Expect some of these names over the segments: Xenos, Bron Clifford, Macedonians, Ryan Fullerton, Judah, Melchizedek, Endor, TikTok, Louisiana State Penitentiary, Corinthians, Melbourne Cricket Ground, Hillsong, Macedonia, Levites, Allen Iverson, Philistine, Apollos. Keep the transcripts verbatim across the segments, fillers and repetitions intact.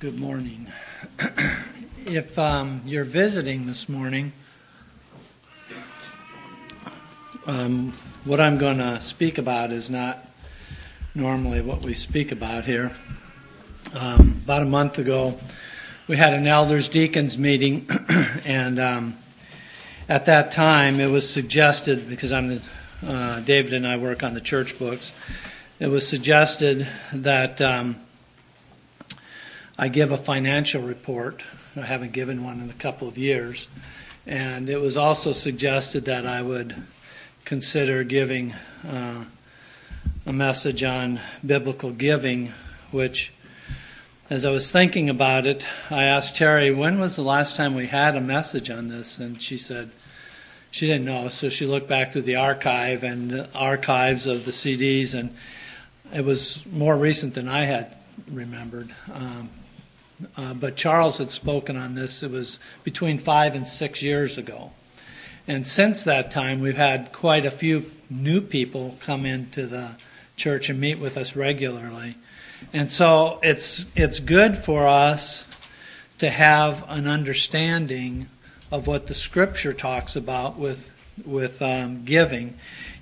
Good morning. If um, you're visiting this morning, um, what I'm going to speak about is not normally what we speak about here. Um, about a month ago, we had an elders deacons meeting, and um, at that time it was suggested, because I'm the, uh, David and I work on the church books, it was suggested that Um, I give a financial report. I haven't given one in a couple of years. And it was also suggested that I would consider giving uh, a message on biblical giving, which, as I was thinking about it, I asked Terry, when was the last time we had a message on this? And she said she didn't know. So she looked back through the archive and the archives of the C Ds, and it was more recent than I had remembered. Um, Uh, but Charles had spoken on this. It was between five and six years ago. And since that time, we've had quite a few new people come into the church and meet with us regularly. And so it's it's good for us to have an understanding of what the Scripture talks about with with um, giving.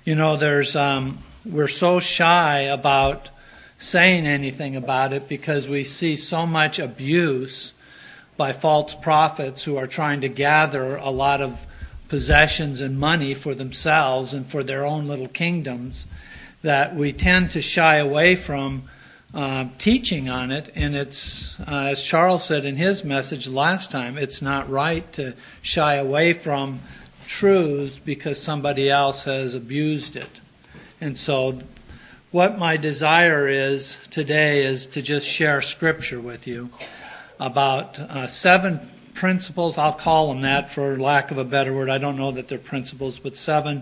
You know, there's um, we're so shy about saying anything about it because we see so much abuse by false prophets who are trying to gather a lot of possessions and money for themselves and for their own little kingdoms, that we tend to shy away from uh, teaching on it. And it's, uh, as Charles said in his message last time, it's not right to shy away from truths because somebody else has abused it. And so what my desire is today is to just share Scripture with you about uh, seven principles. I'll call them that for lack of a better word. I don't know that they're principles, but seven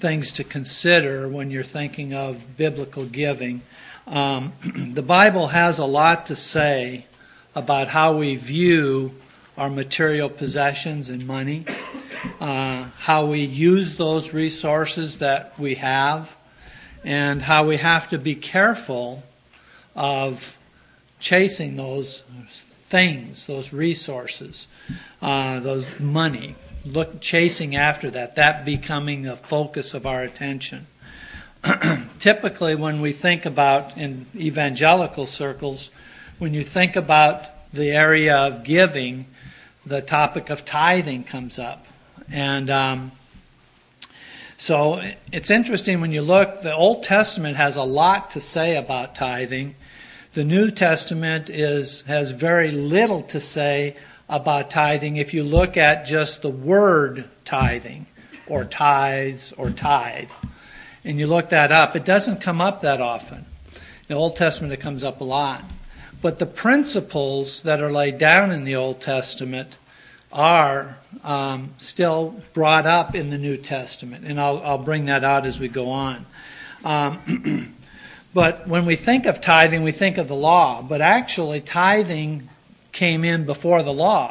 things to consider when you're thinking of biblical giving. Um, the Bible has a lot to say about how we view our material possessions and money, uh, how we use those resources that we have, and how we have to be careful of chasing those things, those resources, uh, those money, look, chasing after that, that becoming the focus of our attention. Typically, when we think about, in evangelical circles, when you think about the area of giving, the topic of tithing comes up. And um So it's interesting when you look, the Old Testament has a lot to say about tithing. The New Testament is has very little to say about tithing if you look at just the word tithing or tithes or tithe. And you look that up, it doesn't come up that often. In the Old Testament it comes up a lot. But the principles that are laid down in the Old Testament are um, still brought up in the New Testament. And I'll, I'll bring that out as we go on. Um, but when we think of tithing, we think of the law. But actually, tithing came in before the law.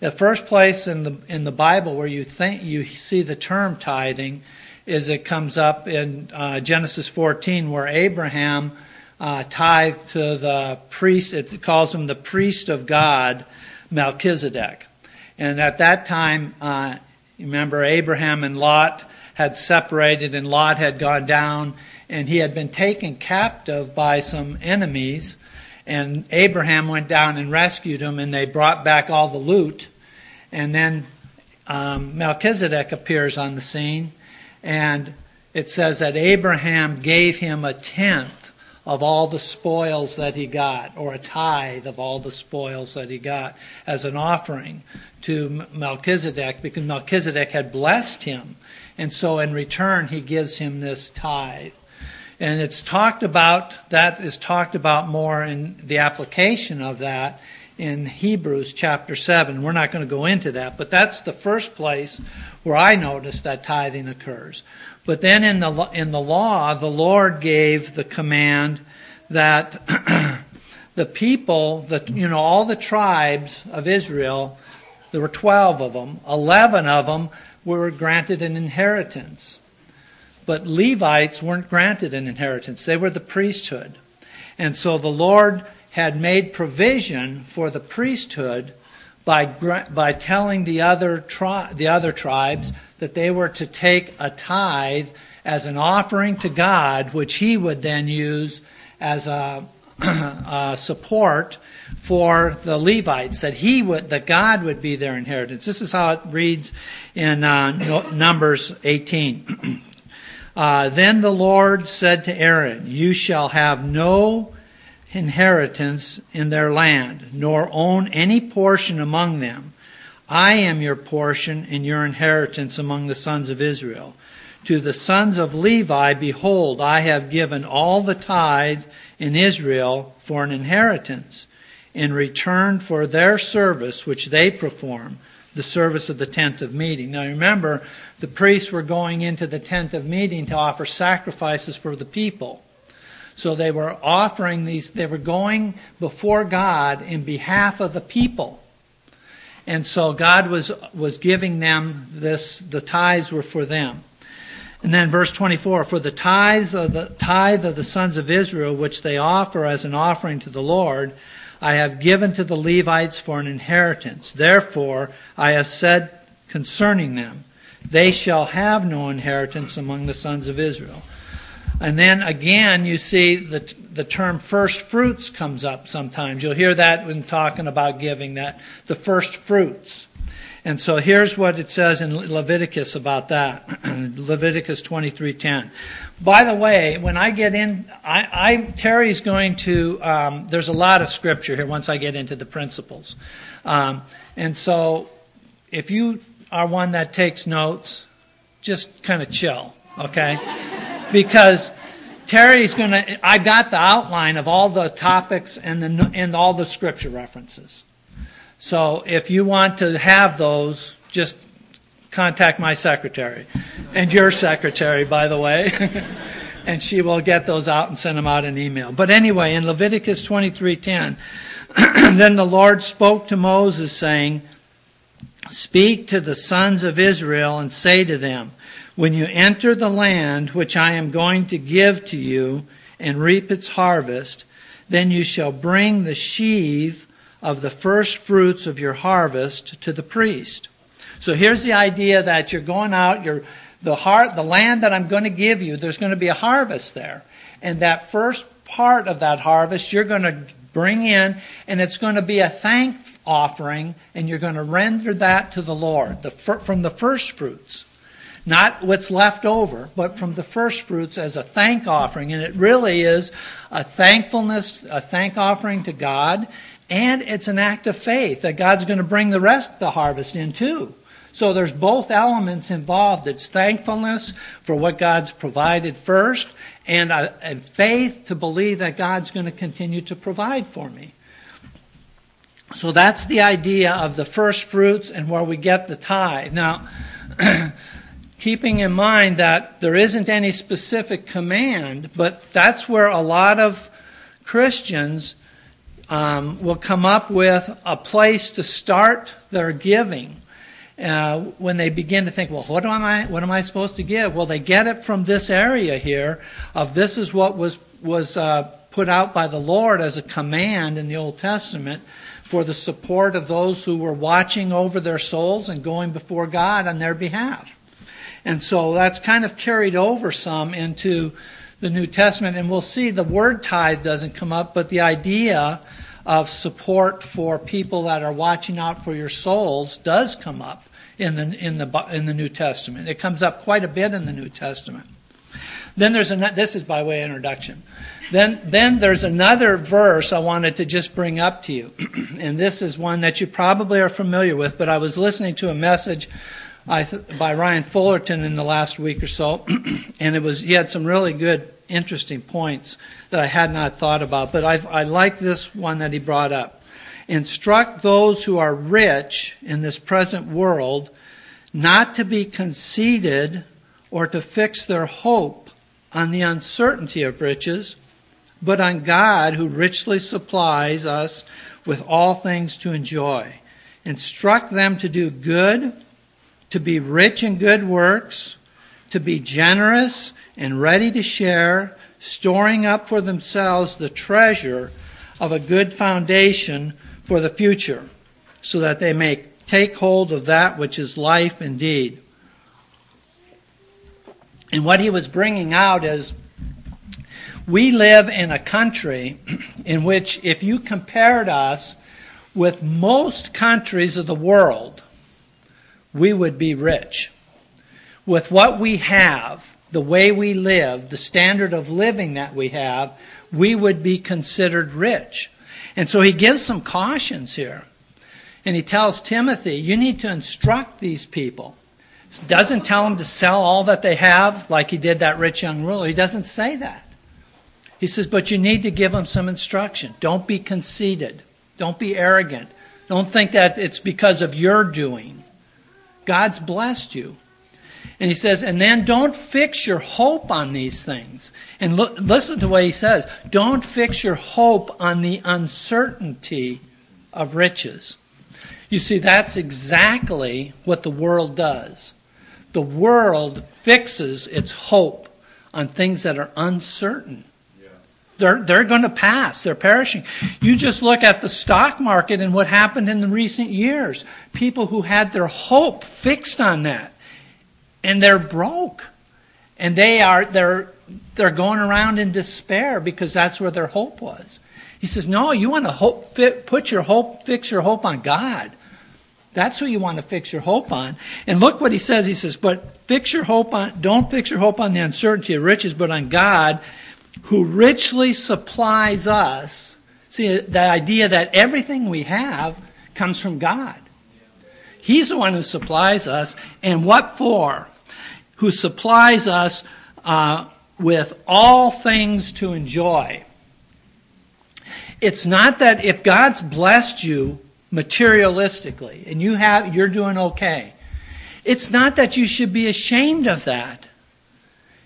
The first place in the in the Bible where you think you see the term tithing is it comes up in uh, Genesis fourteen, where Abraham uh, tithed to the priest. It calls him the priest of God, Melchizedek. And at that time, uh, remember, Abraham and Lot had separated, and Lot had gone down, and he had been taken captive by some enemies. And Abraham went down and rescued him, and they brought back all the loot. And then um, Melchizedek appears on the scene, and it says that Abraham gave him a tenth of all the spoils that he got, or a tithe of all the spoils that he got, as an offering to Melchizedek, because Melchizedek had blessed him. And so in return, he gives him this tithe. And it's talked about, that is talked about more in the application of that in Hebrews chapter seven. We're not going to go into that, but that's the first place where I noticed that tithing occurs. But then in the in the law, the Lord gave the command that the people, the you know, all the tribes of Israel, there were twelve of them. Eleven of them were granted an inheritance, but Levites weren't granted an inheritance. They were the priesthood, and so the Lord had made provision for the priesthood by by telling the other tri- the other tribes that they were to take a tithe as an offering to God, which he would then use as a, a support for the Levites, that he would, that God would be their inheritance. This is how it reads in uh, Numbers eighteen. uh, then the Lord said to Aaron, "You shall have no inheritance in their land, nor own any portion among them. I am your portion and your inheritance among the sons of Israel. To the sons of Levi, behold, I have given all the tithe in Israel for an inheritance, in return for their service which they perform, the service of the tent of meeting." Now remember, the priests were going into the tent of meeting to offer sacrifices for the people. So they were offering these, they were going before God in behalf of the people. And so God was was giving them this, the tithes were for them. And then verse twenty-four, "For the tithes of the tithe of the sons of Israel, which they offer as an offering to the Lord, I have given to the Levites for an inheritance. Therefore I have said concerning them, they shall have no inheritance among the sons of Israel." And then again, you see the the term first fruits comes up sometimes. You'll hear that when talking about giving, that the first fruits. And so here's what it says in Leviticus about that. Leviticus twenty-three ten. By the way, when I get in, I, I Terry's going to, um, there's a lot of scripture here once I get into the principles. Um, and so if you are one that takes notes, just kind of chill, okay? Because Terry's going to, I got the outline of all the topics and the and all the scripture references. So if you want to have those, just contact my secretary. And your secretary, by the way. And she will get those out and send them out in email. But anyway, in Leviticus twenty-three ten, "Then the Lord spoke to Moses, saying, 'Speak to the sons of Israel and say to them, when you enter the land which I am going to give to you and reap its harvest, then you shall bring the sheaf of the first fruits of your harvest to the priest.'" So here's the idea that you're going out, you're, the, heart, the land that I'm going to give you, there's going to be a harvest there. And that first part of that harvest you're going to bring in, and it's going to be a thank offering, and you're going to render that to the Lord, the, from the first fruits. Not what's left over, but from the first fruits as a thank offering. And it really is a thankfulness, a thank offering to God. And it's an act of faith that God's going to bring the rest of the harvest in too. So there's both elements involved. It's thankfulness for what God's provided first, and, uh, and faith to believe that God's going to continue to provide for me. So that's the idea of the first fruits and where we get the tithe. Now, keeping in mind that there isn't any specific command, but that's where a lot of Christians um, will come up with a place to start their giving uh, when they begin to think, well, what am I? What am I supposed to give? Well, they get it from this area here of this is what was was uh, put out by the Lord as a command in the Old Testament for the support of those who were watching over their souls and going before God on their behalf. And so that's kind of carried over some into the New Testament. And we'll see the word tithe doesn't come up, but the idea of support for people that are watching out for your souls does come up in the in the in the New Testament. It comes up quite a bit in the New Testament. Then there's another, this is by way of introduction. Then then there's another verse I wanted to just bring up to you. And this is one that you probably are familiar with, but I was listening to a message I th- by Ryan Fullerton in the last week or so, and it was he had some really good, interesting points that I had not thought about. But I I like this one that he brought up: "Instruct those who are rich in this present world not to be conceited or to fix their hope on the uncertainty of riches, but on God who richly supplies us with all things to enjoy. Instruct them to do good, to be rich in good works, to be generous and ready to share, storing up for themselves the treasure of a good foundation for the future, so that they may take hold of that which is life indeed. And what he was bringing out is, we live in a country in which, if you compared us with most countries of the world, we would be rich. With what we have, the way we live, the standard of living that we have, we would be considered rich. And so he gives some cautions here. And he tells Timothy, you need to instruct these people. It doesn't tell them to sell all that they have like he did that rich young ruler. He doesn't say that. He says, but you need to give them some instruction. Don't be conceited. Don't be arrogant. Don't think that it's because of your doing. God's blessed you. And he says, and then don't fix your hope on these things. And look, listen to what he says. Don't fix your hope on the uncertainty of riches. You see, that's exactly what the world does. The world fixes its hope on things that are uncertain. They're they're going to pass. They're perishing. You just look at the stock market and what happened in the recent years. People who had their hope fixed on that, and they're broke, and they are they're they're going around in despair because that's where their hope was. He says, no, you want to hope fit, put your hope fix your hope on God. That's who you want to fix your hope on. And look what he says. He says, but fix your hope on don't fix your hope on the uncertainty of riches, but on God, who richly supplies us. See, the idea that everything we have comes from God. He's the one who supplies us, and what for? Who supplies us uh, with all things to enjoy. It's not that if God's blessed you materialistically, and you have, you're doing okay, it's not that you should be ashamed of that.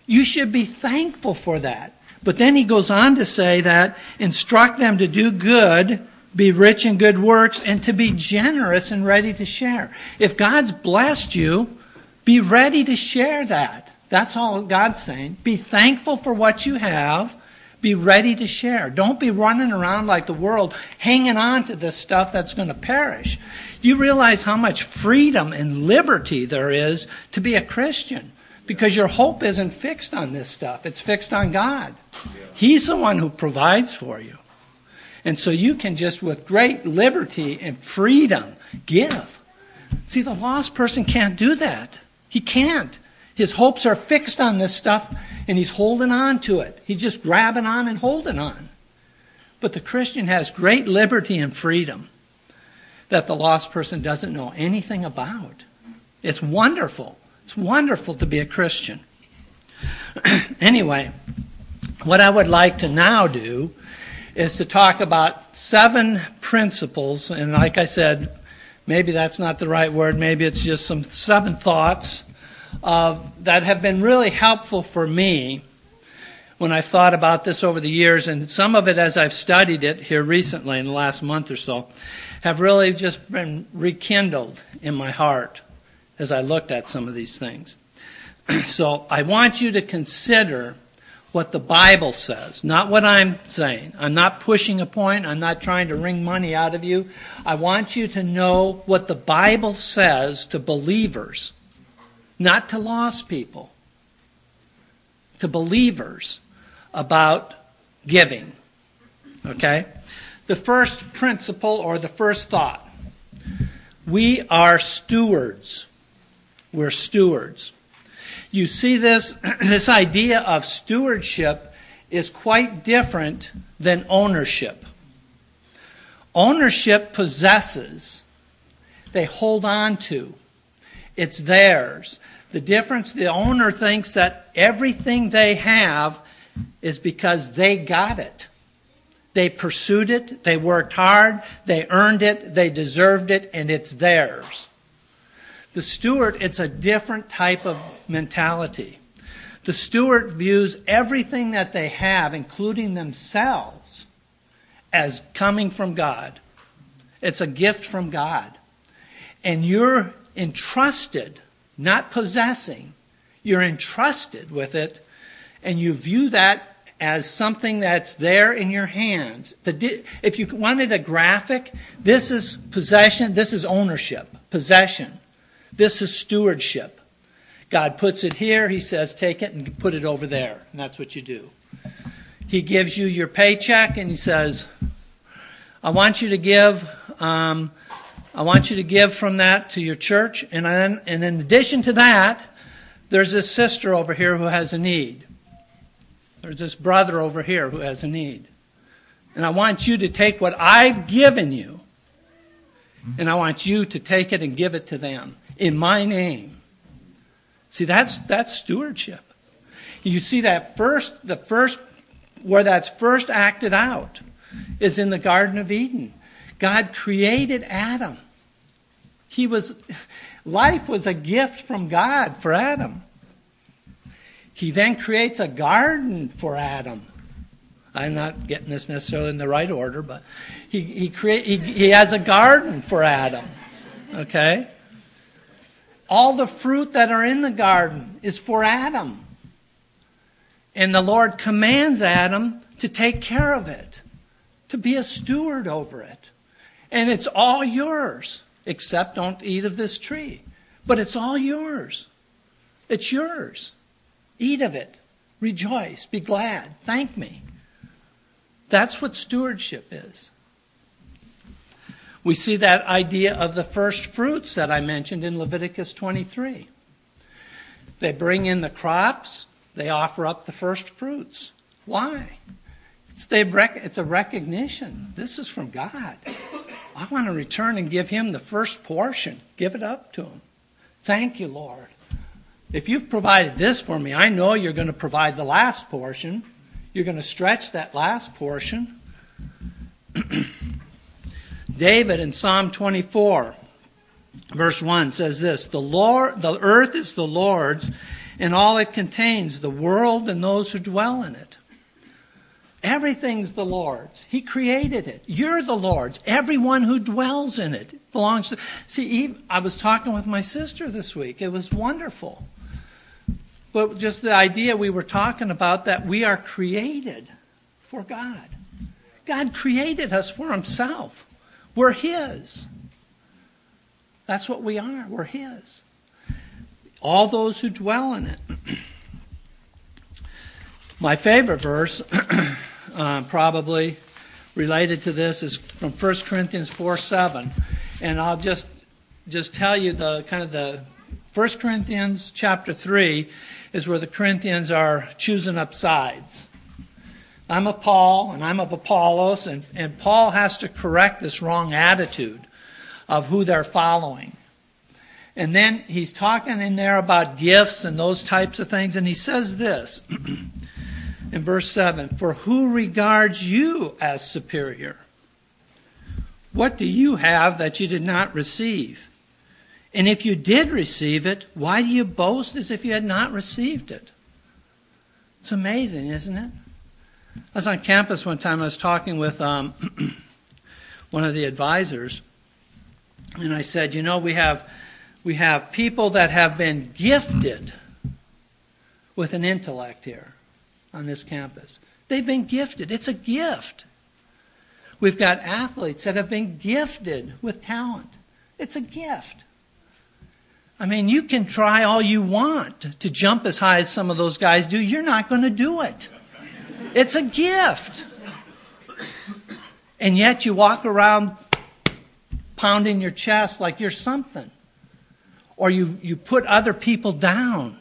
You should be thankful for that. But then he goes on to say that instruct them to do good, be rich in good works, and to be generous and ready to share. If God's blessed you, be ready to share that. That's all God's saying. Be thankful for what you have. Be ready to share. Don't be running around like the world, hanging on to this stuff that's going to perish. You realize how much freedom and liberty there is to be a Christian. Because your hope isn't fixed on this stuff. It's fixed on God. Yeah. He's the one who provides for you. And so you can just, with great liberty and freedom, give. See, the lost person can't do that. He can't. His hopes are fixed on this stuff, and he's holding on to it. He's just grabbing on and holding on. But the Christian has great liberty and freedom that the lost person doesn't know anything about. It's wonderful. It's wonderful to be a Christian. Anyway, what I would like to now do is to talk about seven principles, and like I said, maybe that's not the right word, maybe it's just some seven thoughts uh, that have been really helpful for me when I've thought about this over the years, and some of it as I've studied it here recently in the last month or so, have really just been rekindled in my heart as I looked at some of these things. So I want you to consider what the Bible says, not what I'm saying. I'm not pushing a point. I'm not trying to wring money out of you. I want you to know what the Bible says to believers, not to lost people, to believers about giving. Okay? The first principle or the first thought, we are stewards. We're stewards. You see, this, this idea of stewardship is quite different than ownership. Ownership possesses. They hold on to. It's theirs. The difference, the owner thinks that everything they have is because they got it. They pursued it. They worked hard. They earned it. They deserved it. And it's theirs. The steward, it's a different type of mentality. The steward views everything that they have, including themselves, as coming from God. It's a gift from God. And you're entrusted, not possessing, you're entrusted with it, and you view that as something that's there in your hands. The, if you wanted a graphic, this is possession, this is ownership, possession. This is stewardship. God puts it here, he says, take it and put it over there. And that's what you do. He gives you your paycheck and he says, I want you to give um, I want you to give from that to your church. And then, and in addition to that, there's this sister over here who has a need. There's this brother over here who has a need. And I want you to take what I've given you, and I want you to take it and give it to them in my name. See, that's that's stewardship. You see that first, the first where that's first acted out is in the Garden of Eden. God created Adam. He was, life was a gift from God for Adam. He then creates a garden for Adam. I'm not getting this necessarily in the right order, but he he create he, he has a garden for Adam. Okay? All the fruit that are in the garden is for Adam. And the Lord commands Adam to take care of it, to be a steward over it. And it's all yours, except don't eat of this tree. But it's all yours. It's yours. Eat of it. Rejoice. Be glad. Thank me. That's what stewardship is. We see that idea of the first fruits that I mentioned in Leviticus twenty-three. They bring in the crops. They offer up the first fruits. Why? It's, they rec- it's a recognition. This is from God. I want to return and give him the first portion. Give it up to him. Thank you, Lord. If you've provided this for me, I know you're going to provide the last portion. You're going to stretch that last portion. David in Psalm twenty-four, verse one says this, The Lord, the earth is the Lord's, and all it contains, the world and those who dwell in it. Everything's the Lord's. He created it. You're the Lord's. Everyone who dwells in it belongs to... See, Eve, I was talking with my sister this week. It was wonderful. But just the idea we were talking about that we are created for God. God created us for himself. We're his. That's what we are. We're his. All those who dwell in it. My favorite verse, uh, probably related to this, is from First Corinthians four seven. And I'll just just tell you the kind of the... First Corinthians chapter three is where the Corinthians are choosing up sides. I'm of Paul, and I'm of Apollos, and, and Paul has to correct this wrong attitude of who they're following. And then he's talking in there about gifts and those types of things, and he says this in verse seven, For who regards you as superior? What do you have that you did not receive? And if you did receive it, why do you boast as if you had not received it? It's amazing, isn't it? I was on campus one time. I was talking with um, one of the advisors, and I said, you know, we have we have people that have been gifted with an intellect here on this campus. They've been gifted. It's a gift. We've got athletes that have been gifted with talent. It's a gift. I mean, you can try all you want to jump as high as some of those guys do. You're not going to do it. It's a gift. And yet you walk around pounding your chest like you're something. Or you, you put other people down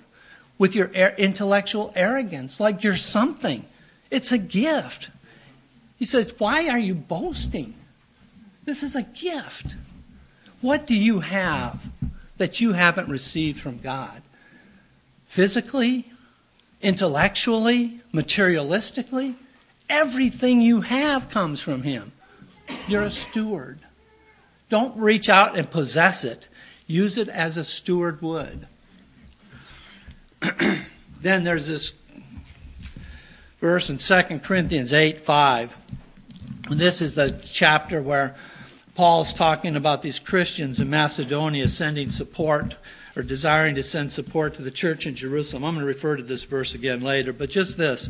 with your intellectual arrogance like you're something. It's a gift. He says, why are you boasting? This is a gift. What do you have that you haven't received from God? Physically, intellectually, materialistically, everything you have comes from him. You're a steward. Don't reach out and possess it. Use it as a steward would. Then there's this verse in Second Corinthians eight five. And this is the chapter where Paul's talking about these Christians in Macedonia sending support or desiring to send support to the church in Jerusalem. I'm going to refer to this verse again later, but just this.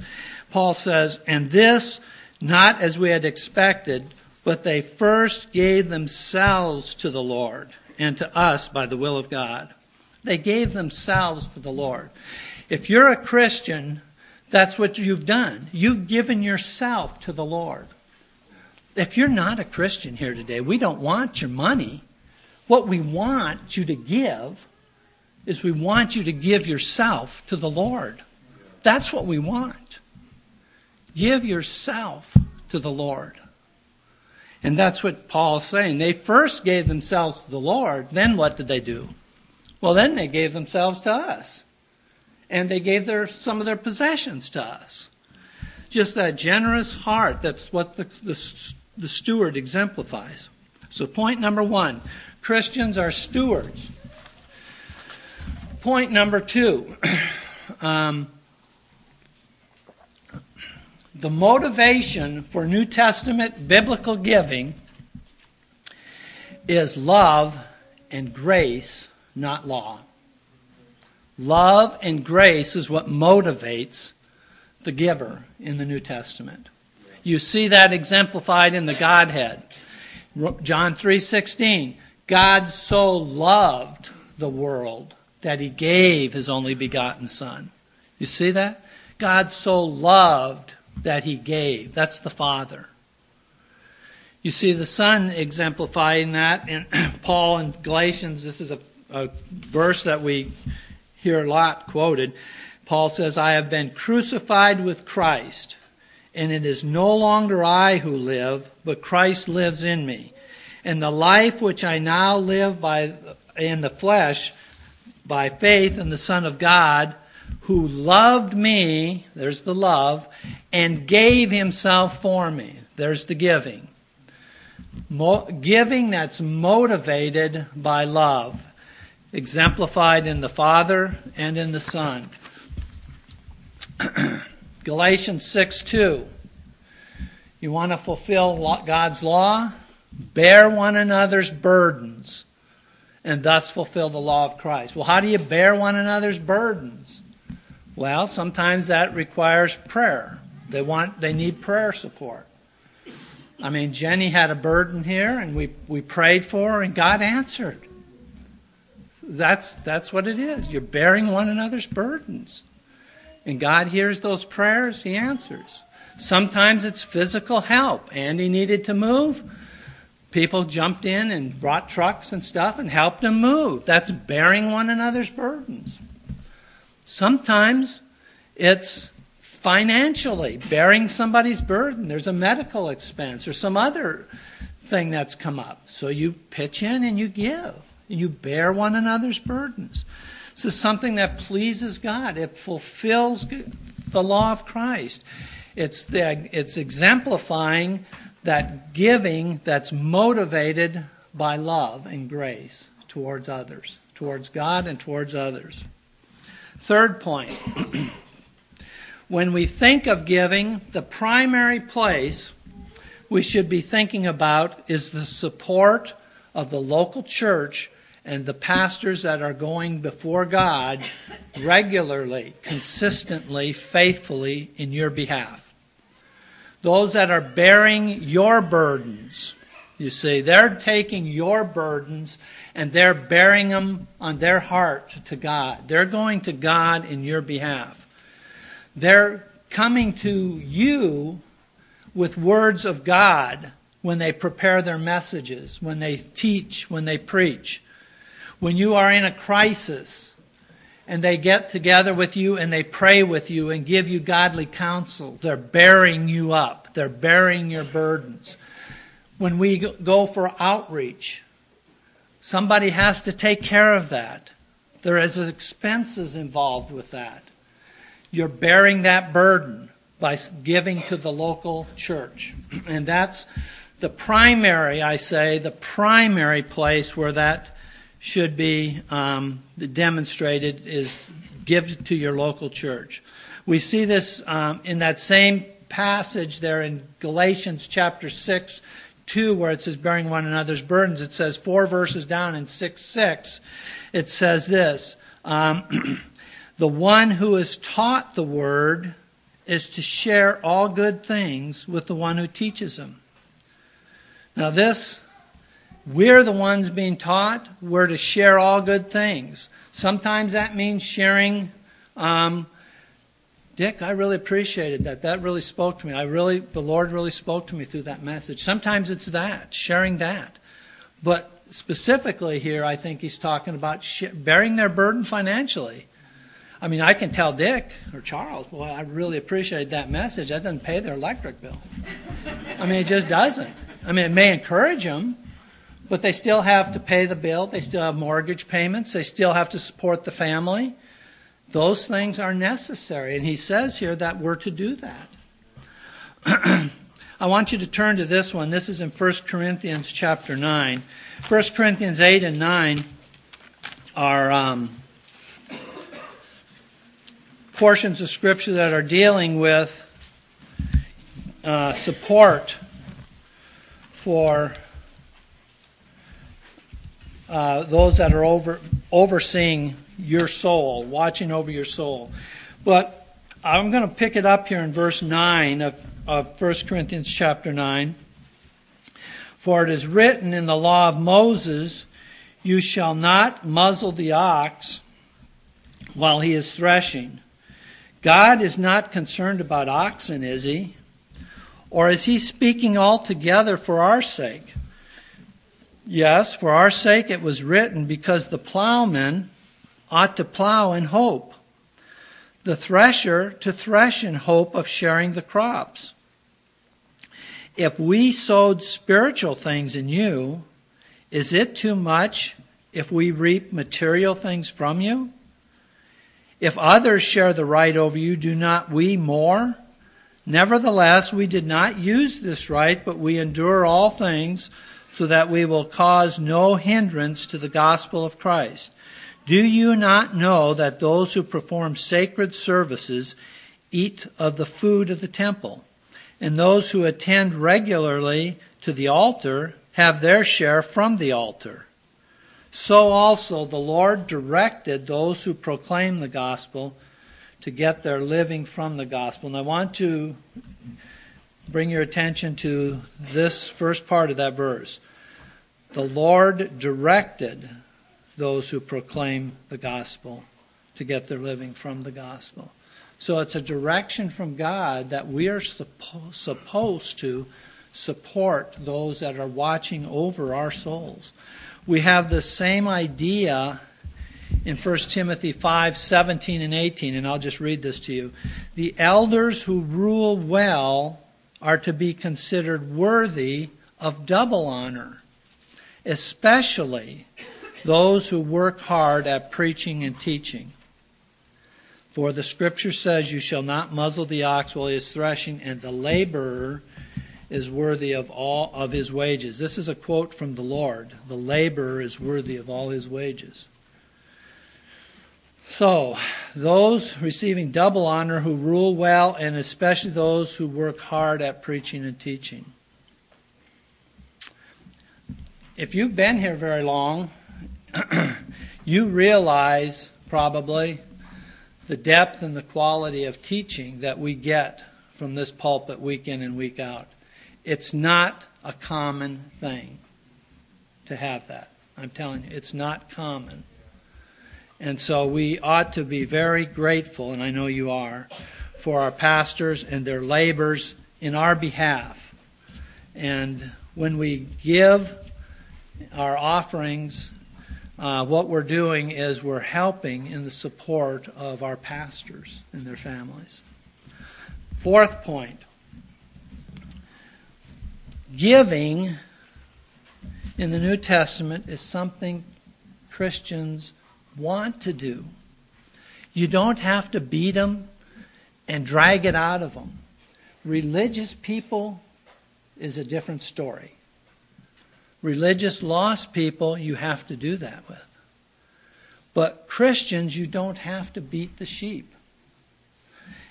Paul says, and this, not as we had expected, but they first gave themselves to the Lord and to us by the will of God. They gave themselves to the Lord. If you're a Christian, that's what you've done. You've given yourself to the Lord. If you're not a Christian here today, we don't want your money. What we want you to give is we want you to give yourself to the Lord. That's what we want. Give yourself to the Lord. And that's what Paul's saying. They first gave themselves to the Lord. Then what did they do? Well, then they gave themselves to us. And they gave their some of their possessions to us. Just that generous heart, that's what the, the, the steward exemplifies. So point number one, Christians are stewards. Point number two, um, the motivation for New Testament biblical giving is love and grace, not law. Love and grace is what motivates the giver in the New Testament. You see that exemplified in the Godhead. John three sixteen, God so loved the world that he gave his only begotten Son. You see that? God so loved that he gave. That's the Father. You see the Son exemplifying that in Paul in Galatians. This is a, a verse that we hear a lot quoted. Paul says, I have been crucified with Christ, and it is no longer I who live, but Christ lives in me. And the life which I now live by in the flesh, by faith in the Son of God, who loved me, there's the love, and gave himself for me. There's the giving. Mo- giving that's motivated by love, exemplified in the Father and in the Son. Galatians six two. You want to fulfill God's law? Bear one another's burdens and thus fulfill the law of Christ. Well, how do you bear one another's burdens? Well, sometimes that requires prayer. They want, they need prayer support. I mean, Jenny had a burden here and we, we prayed for her and God answered. That's that's what it is. You're bearing one another's burdens. And God hears those prayers, he answers. Sometimes it's physical help. Andy needed to move. People jumped in and brought trucks and stuff and helped him move. That's bearing one another's burdens. Sometimes it's financially bearing somebody's burden. There's a medical expense or some other thing that's come up. So you pitch in and you give. You bear one another's burdens. This is something that pleases God. It fulfills the law of Christ. It's the, it's exemplifying that giving that's motivated by love and grace towards others, towards God and towards others. Third point. When we think of giving, the primary place we should be thinking about is the support of the local church and the pastors that are going before God regularly, consistently, faithfully in your behalf. Those that are bearing your burdens, you see, they're taking your burdens and they're bearing them on their heart to God. They're going to God in your behalf. They're coming to you with words of God when they prepare their messages, when they teach, when they preach. When you are in a crisis and they get together with you and they pray with you and give you godly counsel, they're bearing you up. They're bearing your burdens. When we go for outreach, somebody has to take care of that. There is expenses involved with that. You're bearing that burden by giving to the local church. And that's the primary, I say, the primary place where that should be um, demonstrated is give to your local church. We see this um, in that same passage there in Galatians chapter six, two, where it says bearing one another's burdens, it says four verses down in six six, it says this, um, the one who is taught the word is to share all good things with the one who teaches them. Now this, we're the ones being taught, we're to share all good things. Sometimes that means sharing, um, Dick, I really appreciated that. That really spoke to me. I really, the Lord really spoke to me through that message. Sometimes it's that, sharing that. But specifically here, I think he's talking about sh- bearing their burden financially. I mean, I can tell Dick or Charles, well, I really appreciated that message. That doesn't pay their electric bill. I mean, it just doesn't. I mean, it may encourage them, but they still have to pay the bill. They still have mortgage payments. They still have to support the family. Those things are necessary. And he says here that we're to do that. I want you to turn to this one. This is in First Corinthians chapter nine. First Corinthians eight and nine are um, portions of Scripture that are dealing with uh, support for Uh, those that are over, overseeing your soul, watching over your soul. But I'm going to pick it up here in verse nine of, of First Corinthians chapter nine. For it is written in the law of Moses, you shall not muzzle the ox while he is threshing. God is not concerned about oxen, is he? Or is he speaking altogether for our sake? Yes, for our sake it was written, because the plowman ought to plow in hope, the thresher to thresh in hope of sharing the crops. If we sowed spiritual things in you, is it too much if we reap material things from you? If others share the right over you, do not we more? Nevertheless, we did not use this right, but we endure all things, so that we will cause no hindrance to the gospel of Christ. Do you not know that those who perform sacred services eat of the food of the temple, and those who attend regularly to the altar have their share from the altar? So also the Lord directed those who proclaim the gospel to get their living from the gospel. And I want to bring your attention to this first part of that verse. The Lord directed those who proclaim the gospel to get their living from the gospel. So it's a direction from God that we are suppo- supposed to support those that are watching over our souls. We have the same idea in First Timothy five seventeen and eighteen, and I'll just read this to you. The elders who rule well are to be considered worthy of double honor, especially those who work hard at preaching and teaching. For the Scripture says, you shall not muzzle the ox while he is threshing, and the laborer is worthy of all of his wages. This is a quote from the Lord. The laborer is worthy of all his wages. So, those receiving double honor who rule well, and especially those who work hard at preaching and teaching. If you've been here very long, you realize probably the depth and the quality of teaching that we get from this pulpit week in and week out. It's not a common thing to have that. I'm telling you, it's not common. And so we ought to be very grateful, and I know you are, for our pastors and their labors in our behalf. And when we give our offerings, uh, what we're doing is we're helping in the support of our pastors and their families. Fourth point, giving in the New Testament is something Christians want to do. You don't have to beat them and drag it out of them. Religious people is a different story. Religious lost people, you have to do that with. But Christians, you don't have to beat the sheep.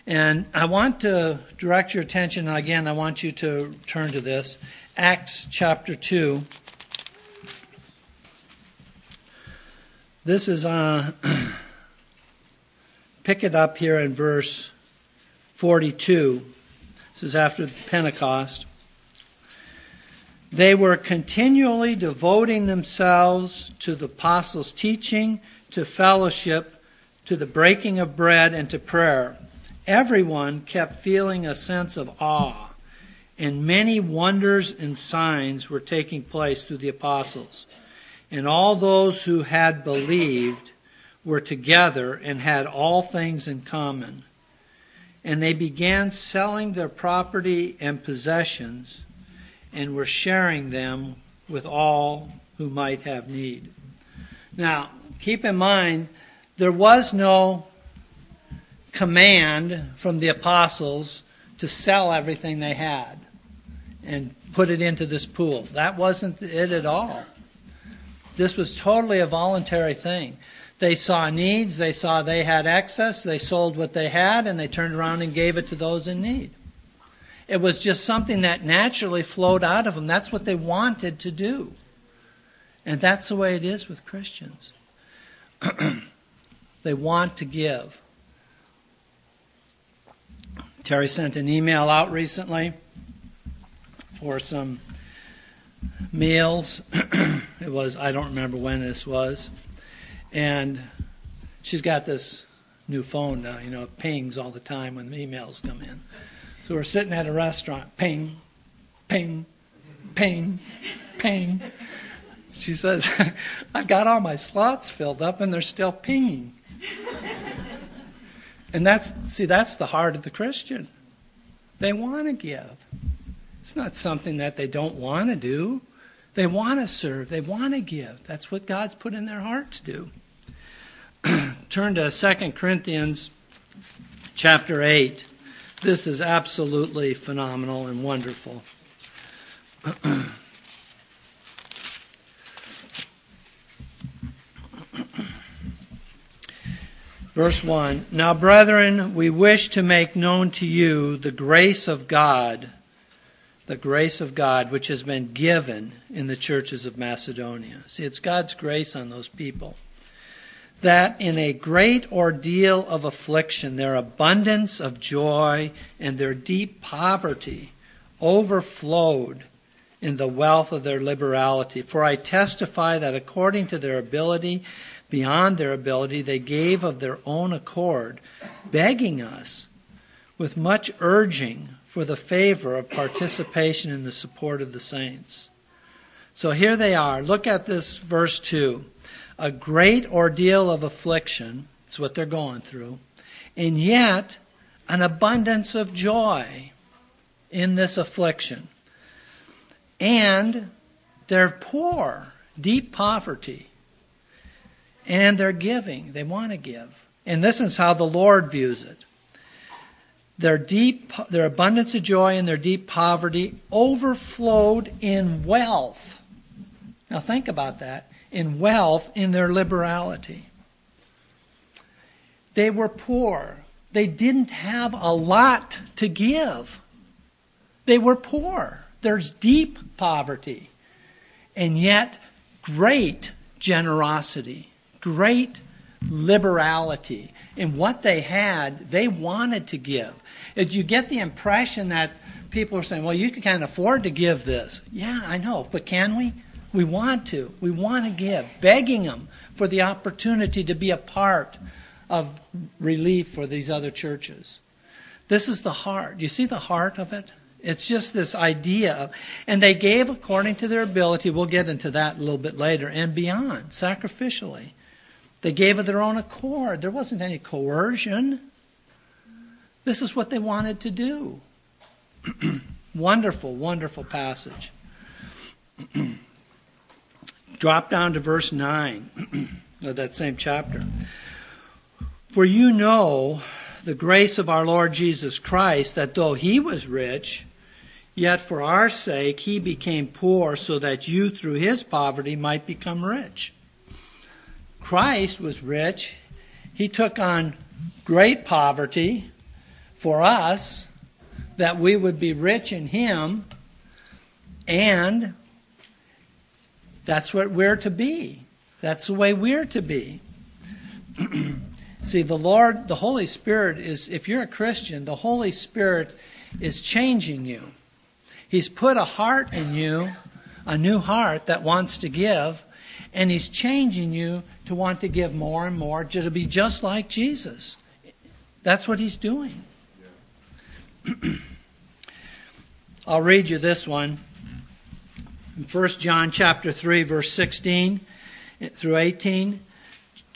And I want to direct your attention, and again, I want you to turn to this, Acts chapter two. This is, uh, pick it up here in verse forty-two. This is after Pentecost. They were continually devoting themselves to the apostles' teaching, to fellowship, to the breaking of bread, and to prayer. Everyone kept feeling a sense of awe, and many wonders and signs were taking place through the apostles. And all those who had believed were together and had all things in common. And they began selling their property and possessions and were sharing them with all who might have need. Now, keep in mind, there was no command from the apostles to sell everything they had and put it into this pool. That wasn't it at all. This was totally a voluntary thing. They saw needs, they saw they had excess, they sold what they had, and they turned around and gave it to those in need. It was just something that naturally flowed out of them. That's what they wanted to do. And that's the way it is with Christians. They want to give. Terry sent an email out recently for some meals. It was, I don't remember when this was. And she's got this new phone now, you know, it pings all the time when emails come in. So we're sitting at a restaurant, ping, ping, ping, ping. She says, I've got all my slots filled up and they're still pinging. And that's, see, that's the heart of the Christian. They want to give. It's not something that they don't want to do. They want to serve. They want to give. That's what God's put in their heart to do. Turn to Second Corinthians chapter eight. This is absolutely phenomenal and wonderful. Verse one, now, brethren, we wish to make known to you the grace of God, the grace of God which has been given in the churches of Macedonia. See, it's God's grace on those people. That in a great ordeal of affliction, their abundance of joy and their deep poverty overflowed in the wealth of their liberality. For I testify that according to their ability, beyond their ability, they gave of their own accord, begging us with much urging for the favor of participation in the support of the saints. So here they are. Look at this verse two. A great ordeal of affliction, it's what they're going through, and yet an abundance of joy in this affliction. And they're poor, deep poverty. And they're giving. They want to give. And this is how the Lord views it. Their deep, their abundance of joy and their deep poverty overflowed in wealth. Now think about that. In wealth, in their liberality. They were poor. They didn't have a lot to give. They were poor. There's deep poverty. And yet, great generosity. Great liberality. In what they had, they wanted to give. If you get the impression that people are saying, well, you can't afford to give this. Yeah, I know, but can we? We want to. We want to give. Begging them for the opportunity to be a part of relief for these other churches. This is the heart. You see the heart of it? It's just this idea of, and they gave according to their ability. We'll get into that a little bit later, and beyond, sacrificially. They gave of their own accord. There wasn't any coercion. This is what they wanted to do. Wonderful, wonderful passage. Drop down to verse nine of that same chapter. For you know the grace of our Lord Jesus Christ, that though he was rich, yet for our sake he became poor, so that you through his poverty might become rich. Christ was rich. He took on great poverty for us, that we would be rich in Him, and that's what we're to be. That's the way we're to be. See, the Lord, the Holy Spirit is, if you're a Christian, the Holy Spirit is changing you. He's put a heart in you, a new heart that wants to give, and He's changing you to want to give more and more, to be just like Jesus. That's what He's doing. I'll read you this one. In First John chapter three, verse sixteen through eighteen,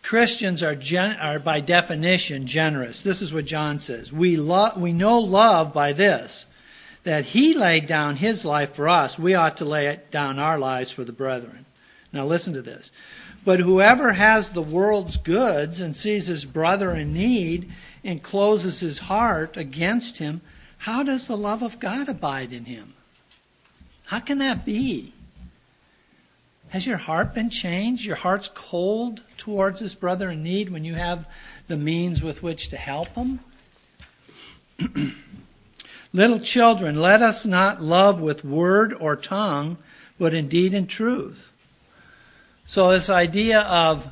Christians are, gen- are by definition generous. This is what John says. We, lo- we know love by this, that He laid down His life for us. We ought to lay down our lives for the brethren. Now listen to this. But whoever has the world's goods and sees his brother in need and closes his heart against him, how does the love of God abide in him? How can that be? Has your heart been changed? Your heart's cold towards his brother in need when you have the means with which to help him? Little children, let us not love with word or tongue, but in deed and truth. So this idea of,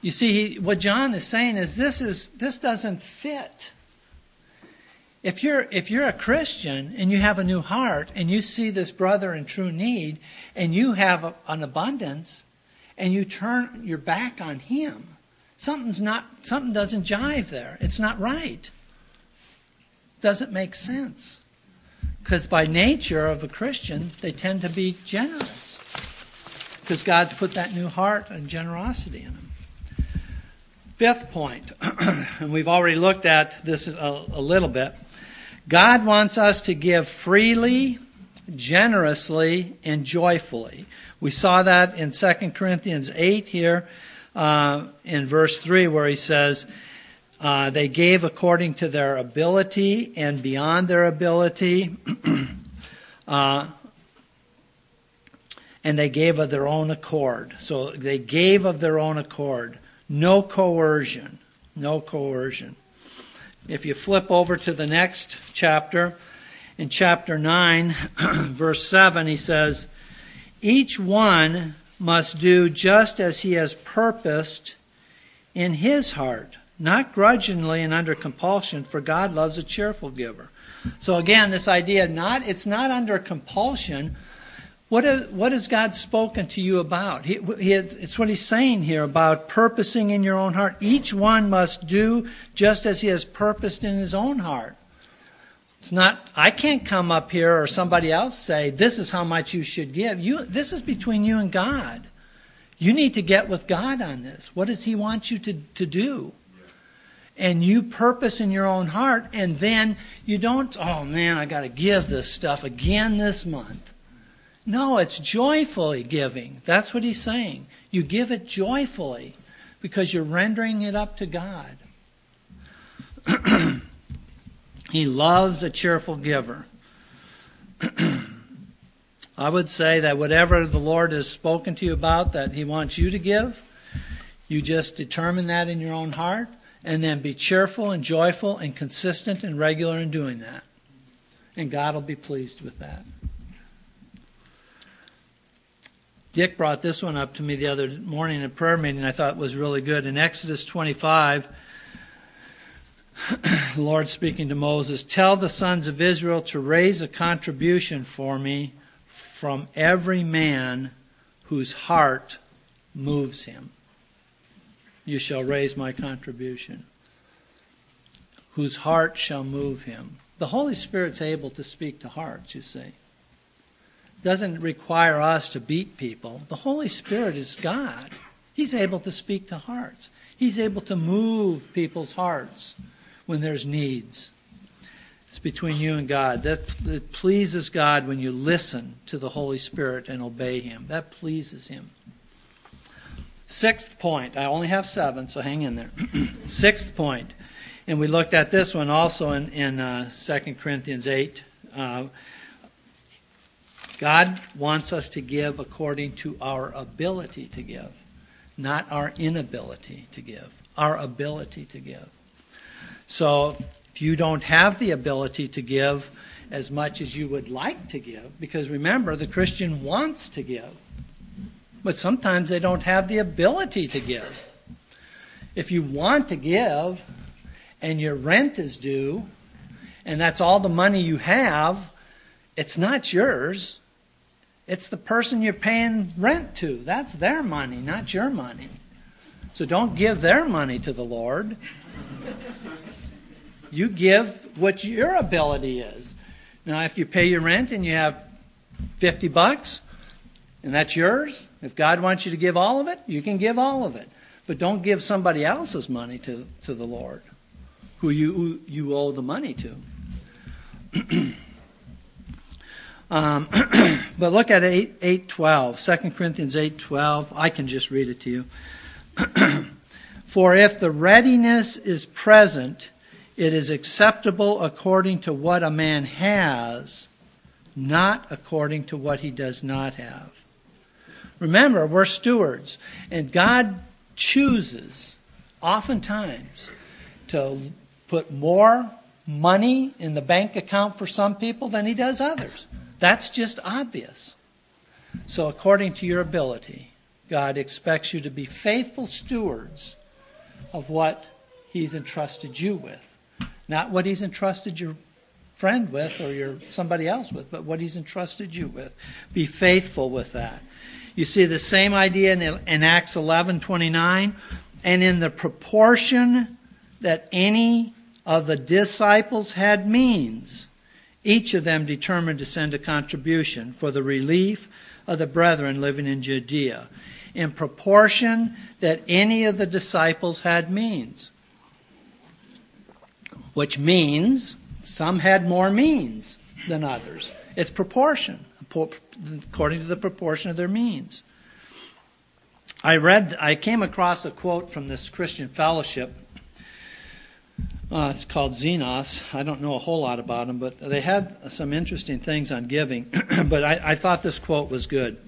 you see, he, what John is saying is this is this doesn't fit. If you're if you're a Christian and you have a new heart and you see this brother in true need and you have a, an abundance and you turn your back on him, something's not something doesn't jive there. It's not right. Doesn't make sense. Because by nature of a Christian, they tend to be generous. Because God's put that new heart and generosity in him. Fifth point, and we've already looked at this a, a little bit. God wants us to give freely, generously, and joyfully. We saw that in Second Corinthians eight here uh, in verse three where he says, uh, they gave according to their ability and beyond their ability. uh And they gave of their own accord. So they gave of their own accord. No coercion. No coercion. If you flip over to the next chapter, in chapter nine, verse seven, he says, each one must do just as he has purposed in his heart, not grudgingly and under compulsion, for God loves a cheerful giver. So again, this idea, not it's not under compulsion. What, is, what has God spoken to you about? He, he, it's what he's saying here about purposing in your own heart. Each one must do just as he has purposed in his own heart. It's not, I can't come up here or somebody else say, this is how much you should give. You, this is between you and God. You need to get with God on this. What does he want you to, to do? And you purpose in your own heart, and then you don't, oh man, I got to give this stuff again this month. No, it's joyfully giving. That's what he's saying. You give it joyfully because you're rendering it up to God. He loves a cheerful giver. I would say that whatever the Lord has spoken to you about that he wants you to give, you just determine that in your own heart and then be cheerful and joyful and consistent and regular in doing that. And God will be pleased with that. Dick brought this one up to me the other morning in a prayer meeting, and I thought it was really good. In Exodus twenty-five, the Lord speaking to Moses, tell the sons of Israel to raise a contribution for me from every man whose heart moves him. You shall raise my contribution. Whose heart shall move him. The Holy Spirit's able to speak to hearts, you see. Doesn't require us to beat people. The Holy Spirit is God. He's able to speak to hearts. He's able to move people's hearts when there's needs. It's between you and God. That, that pleases God when you listen to the Holy Spirit and obey Him. That pleases Him. Sixth point. I only have seven, so hang in there. Sixth point. And we looked at this one also in, in uh, Second Corinthians eight. Uh, God wants us to give according to our ability to give, not our inability to give, our ability to give. So If you don't have the ability to give as much as you would like to give, because remember, the Christian wants to give, but sometimes they don't have the ability to give. If you want to give and your rent is due and that's all the money you have, it's not yours. It's the person you're paying rent to. That's their money, not your money. So don't give their money to the Lord. You give what your ability is. Now, if you pay your rent and you have fifty bucks, and that's yours, if God wants you to give all of it, you can give all of it. But don't give somebody else's money to, to the Lord, who you, who you owe the money to. Um, but look at eight twelve, Second Corinthians eight twelve. I can just read it to you. For if the readiness is present, it is acceptable according to what a man has, not according to what he does not have. Remember, we're stewards, and God chooses oftentimes to put more money in the bank account for some people than he does others. That's just obvious. So according to your ability, God expects you to be faithful stewards of what he's entrusted you with. Not what he's entrusted your friend with or your somebody else with, but what he's entrusted you with. Be faithful with that. You see the same idea in, in Acts eleven twenty-nine. And in the proportion that any of the disciples had means, each of them determined to send a contribution for the relief of the brethren living in Judea, in proportion that any of the disciples had means. Which means some had more means than others. It's proportion, according to the proportion of their means. I read, I came across a quote from this Christian fellowship. Uh, it's called Xenos. I don't know a whole lot about them, but they had some interesting things on giving. But I, I thought this quote was good.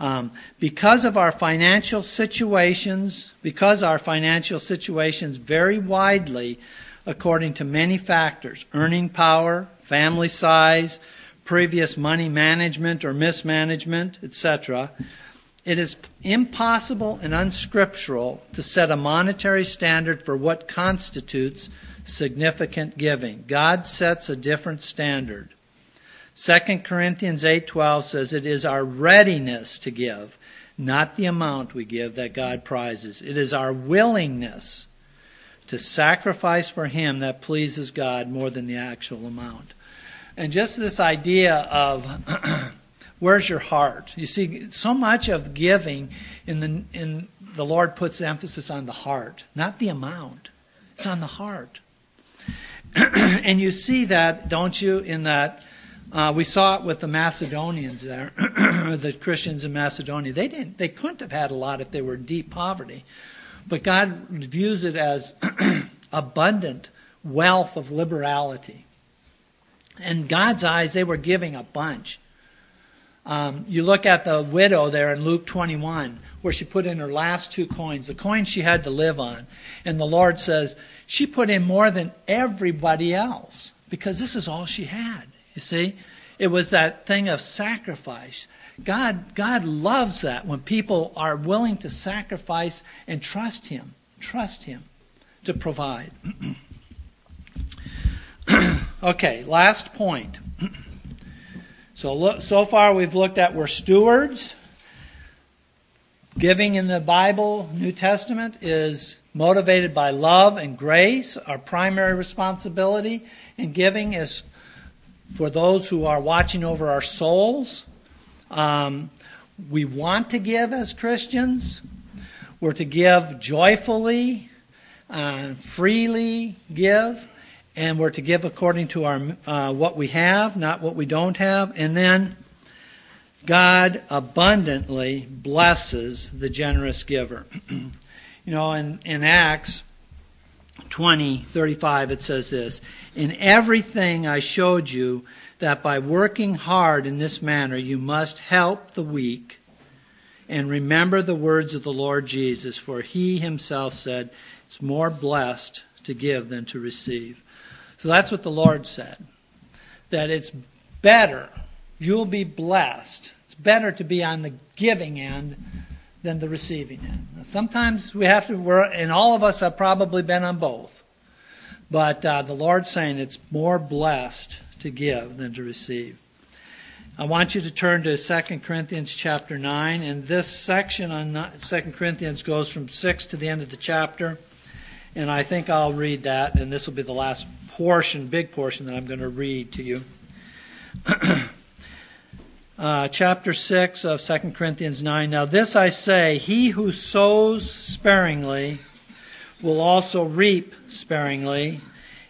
Um, because of our financial situations, because our financial situations vary widely according to many factors, earning power, family size, previous money management or mismanagement, et cetera, it is impossible and unscriptural to set a monetary standard for what constitutes significant giving. God sets a different standard. Second Corinthians eight twelve says it is our readiness to give, not the amount we give, that God prizes. It is our willingness to sacrifice for him that pleases God more than the actual amount. And just this idea of... Where's your heart? You see, so much of giving in the in the Lord puts emphasis on the heart, not the amount. It's on the heart. And you see that, don't you, in that uh, we saw it with the Macedonians there, the Christians in Macedonia. They didn't they couldn't have had a lot if they were in deep poverty. But God views it as abundant wealth of liberality. In God's eyes, they were giving a bunch. Um, you look at the widow there in Luke twenty-one, where she put in her last two coins, the coins she had to live on. And the Lord says, she put in more than everybody else, because this is all she had, you see. It was that thing of sacrifice. God, God loves that when people are willing to sacrifice and trust him, trust him to provide. Okay, last point. So look, so far we've looked at we're stewards. Giving in the Bible, New Testament, is motivated by love and grace, our primary responsibility. And giving is for those who are watching over our souls. Um, we want to give as Christians. We're to give joyfully, uh, freely give. And we're to give according to our uh, what we have, not what we don't have. And then God abundantly blesses the generous giver. You know, in, in Acts twenty thirty-five, it says this, in everything I showed you that by working hard in this manner, you must help the weak and remember the words of the Lord Jesus, for he himself said, it's more blessed to give than to receive. So that's what the Lord said, that it's better, you'll be blessed. It's better to be on the giving end than the receiving end. Now, sometimes we have to, we're, and all of us have probably been on both. But uh, the Lord's saying it's more blessed to give than to receive. I want you to turn to Second Corinthians chapter nine. And this section on Second Corinthians goes from six to the end of the chapter. And I think I'll read that. And this will be the last portion, big portion, that I'm going to read to you. uh, chapter six of Second Corinthians nine. Now this I say, he who sows sparingly will also reap sparingly,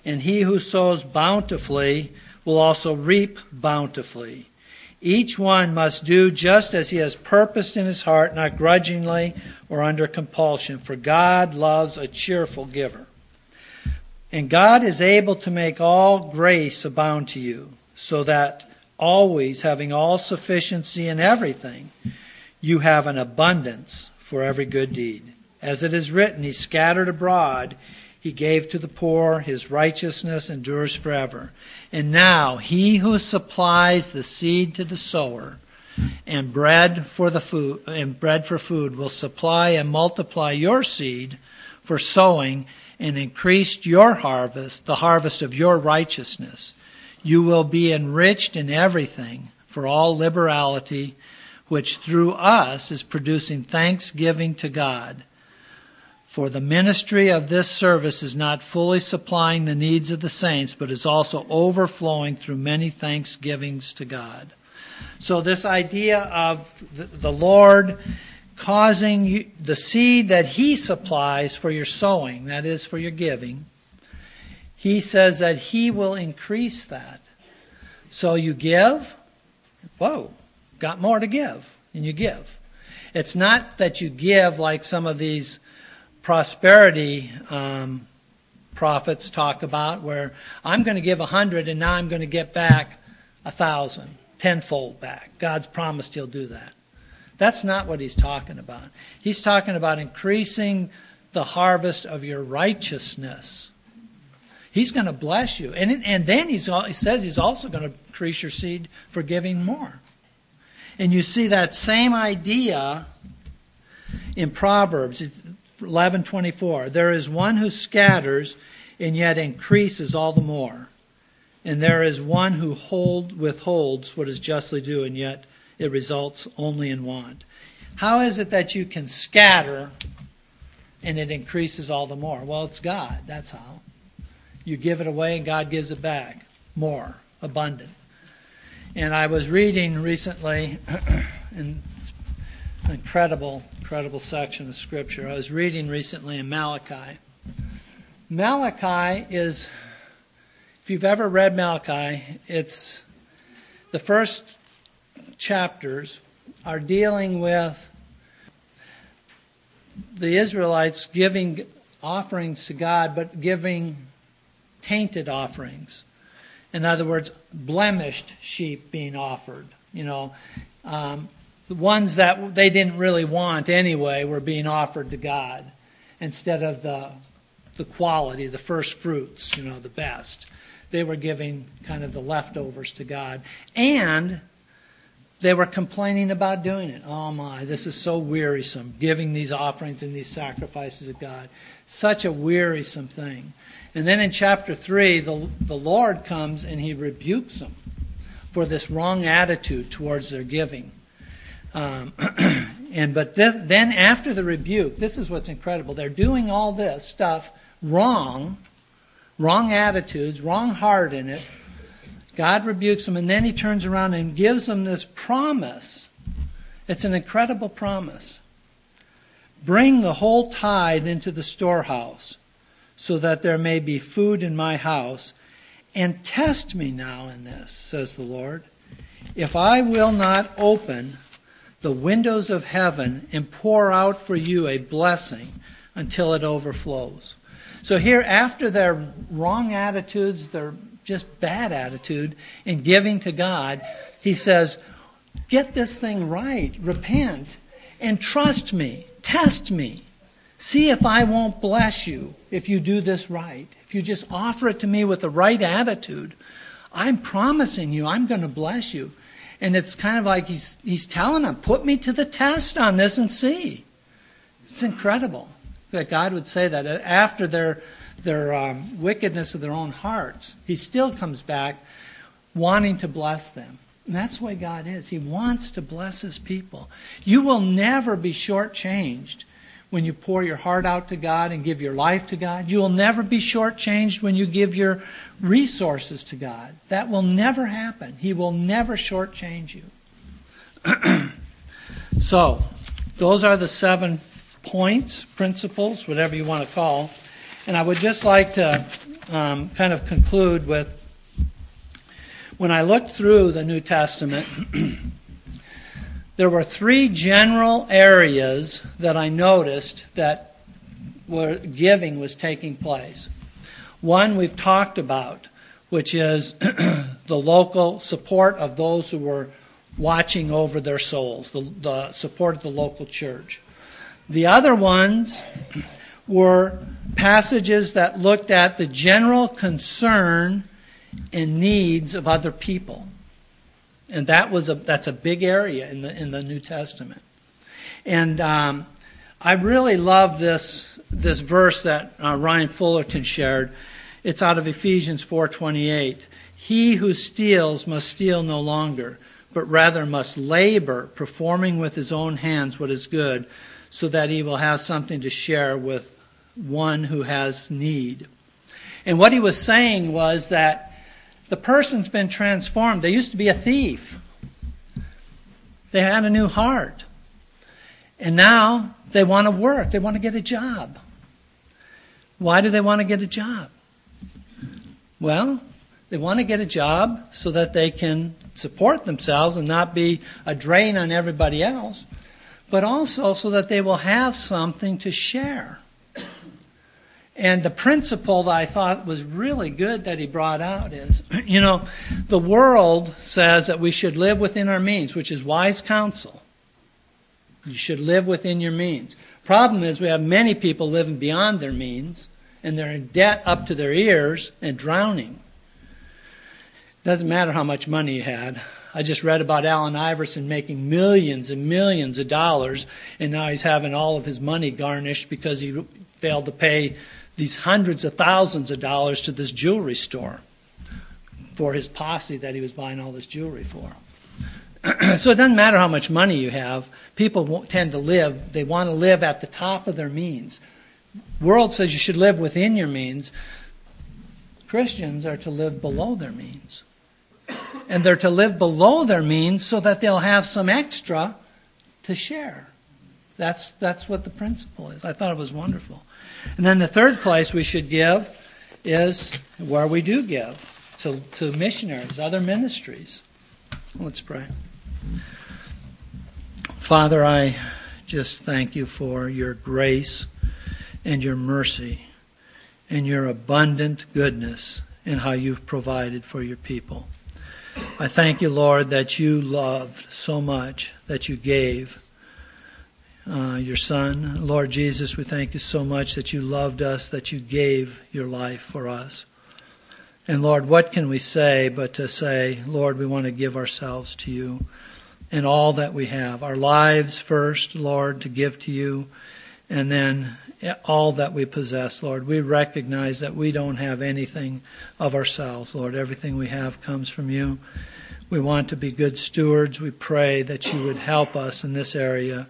and he who sows bountifully will also reap bountifully. Each one must do just as he has purposed in his heart, not grudgingly or under compulsion, for God loves a cheerful giver. And God is able to make all grace abound to you, so that always, having all sufficiency in everything, you have an abundance for every good deed. As it is written, he scattered abroad, he gave to the poor, his righteousness endures forever. And now he who supplies the seed to the sower and bread for the food and bread for food will supply and multiply your seed for sowing and increase your harvest, the harvest of your righteousness. You will be enriched in everything for all liberality, which through us is producing thanksgiving to God. For the ministry of this service is not fully supplying the needs of the saints, but is also overflowing through many thanksgivings to God. So this idea of the Lord causing you, the seed that he supplies for your sowing, that is for your giving, he says that he will increase that. So you give, whoa, got more to give, and you give. It's not that you give like some of these prosperity um, prophets talk about, where I'm going to give a hundred and now I'm going to get back a thousand, tenfold back. God's promised he'll do that. That's not what he's talking about. He's talking about increasing the harvest of your righteousness. He's going to bless you. And, and then he's, he says he's also going to increase your seed for giving more. And you see that same idea in Proverbs. It, eleven twenty-four, there is one who scatters and yet increases all the more. And there is one who hold, withholds what is justly due, and yet it results only in want. How is it that you can scatter and it increases all the more? Well, it's God. That's how. You give it away and God gives it back. More. Abundant. And I was reading recently, and it's incredible incredible section of Scripture. I was reading recently in Malachi. Malachi is, if you've ever read Malachi, it's the first chapters are dealing with the Israelites giving offerings to God, but giving tainted offerings. In other words, blemished sheep being offered, you know, um, the ones that they didn't really want anyway were being offered to God instead of the the quality, the first fruits, you know, the best. They were giving kind of the leftovers to God. And they were complaining about doing it. Oh my, this is so wearisome, giving these offerings and these sacrifices to God. Such a wearisome thing. And then in chapter three, the the Lord comes and he rebukes them for this wrong attitude towards their giving. Um, and but th- then after the rebuke, this is what's incredible. They're doing all this stuff wrong, wrong attitudes, wrong heart in it. God rebukes them, and then he turns around and gives them this promise. It's an incredible promise. Bring the whole tithe into the storehouse, so that there may be food in my house. And test me now in this, says the Lord, if I will not open the windows of heaven and pour out for you a blessing until it overflows. So here, after their wrong attitudes, their just bad attitude in giving to God, he says, get this thing right, repent, and trust me, test me, See if I won't bless you if you do this right. If you just offer it to me with the right attitude, I'm promising you I'm going to bless you. And it's kind of like he's he's telling them, put me to the test on this and see. It's incredible that God would say that after their their um, wickedness of their own hearts. He still comes back wanting to bless them. And that's the way God is. He wants to bless his people. You will never be shortchanged when you pour your heart out to God and give your life to God. You will never be shortchanged when you give your resources to God. That will never happen. He will never shortchange you. So, those are the seven points, principles, whatever you want to call. And I would just like to um, kind of conclude with, when I looked through the New Testament, there were three general areas that I noticed that were giving was taking place. One we've talked about, which is the local support of those who were watching over their souls, the, the support of the local church. The other ones were passages that looked at the general concern and needs of other people. And that was a that's a big area in the in the New Testament. And um, I really love this this verse that uh, Ryan Fullerton shared. It's out of Ephesians four twenty-eight. He who steals must steal no longer, but rather must labor, performing with his own hands what is good, so that he will have something to share with one who has need. And what he was saying was that the person's been transformed. They used to be a thief. They had a new heart. And now they want to work. They want to get a job. Why do they want to get a job? Well, they want to get a job so that they can support themselves and not be a drain on everybody else, but also so that they will have something to share. And the principle that I thought was really good that he brought out is, you know, the world says that we should live within our means, which is wise counsel. You should live within your means. Problem is we have many people living beyond their means, and they're in debt up to their ears and drowning. It doesn't matter how much money you had. I just read about Allen Iverson making millions and millions of dollars, and now he's having all of his money garnished because he failed to pay these hundreds of thousands of dollars to this jewelry store for his posse that he was buying all this jewelry for. So it doesn't matter how much money you have. People tend to live, they want to live at the top of their means. The world says you should live within your means. Christians are to live below their means. And they're to live below their means so that they'll have some extra to share. That's that's what the principle is. I thought it was wonderful. And then the third place we should give is where we do give, to, to missionaries, other ministries. Let's pray. Father, I just thank you for your grace and your mercy and your abundant goodness and how you've provided for your people. I thank you, Lord, that you loved so much, that you gave Uh, your Son. Lord Jesus, we thank you so much that you loved us, that you gave your life for us. And Lord, what can we say but to say, Lord, we want to give ourselves to you and all that we have. Our lives first, Lord, to give to you, and then all that we possess, Lord. We recognize that we don't have anything of ourselves, Lord. Everything we have comes from you. We want to be good stewards. We pray that you would help us in this area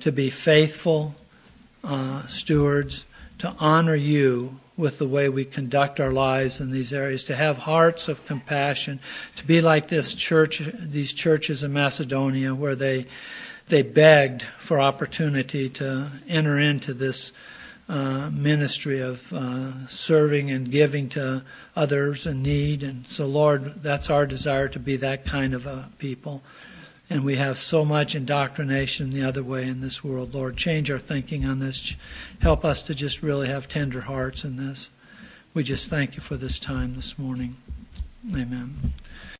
to be faithful uh, stewards, to honor you with the way we conduct our lives in these areas, to have hearts of compassion, to be like this church, these churches in Macedonia where they they begged for opportunity to enter into this uh, ministry of uh, serving and giving to others in need. And so, Lord, that's our desire, to be that kind of a people. And we have so much indoctrination the other way in this world. Lord, change our thinking on this. Help us to just really have tender hearts in this. We just thank you for this time this morning. Amen.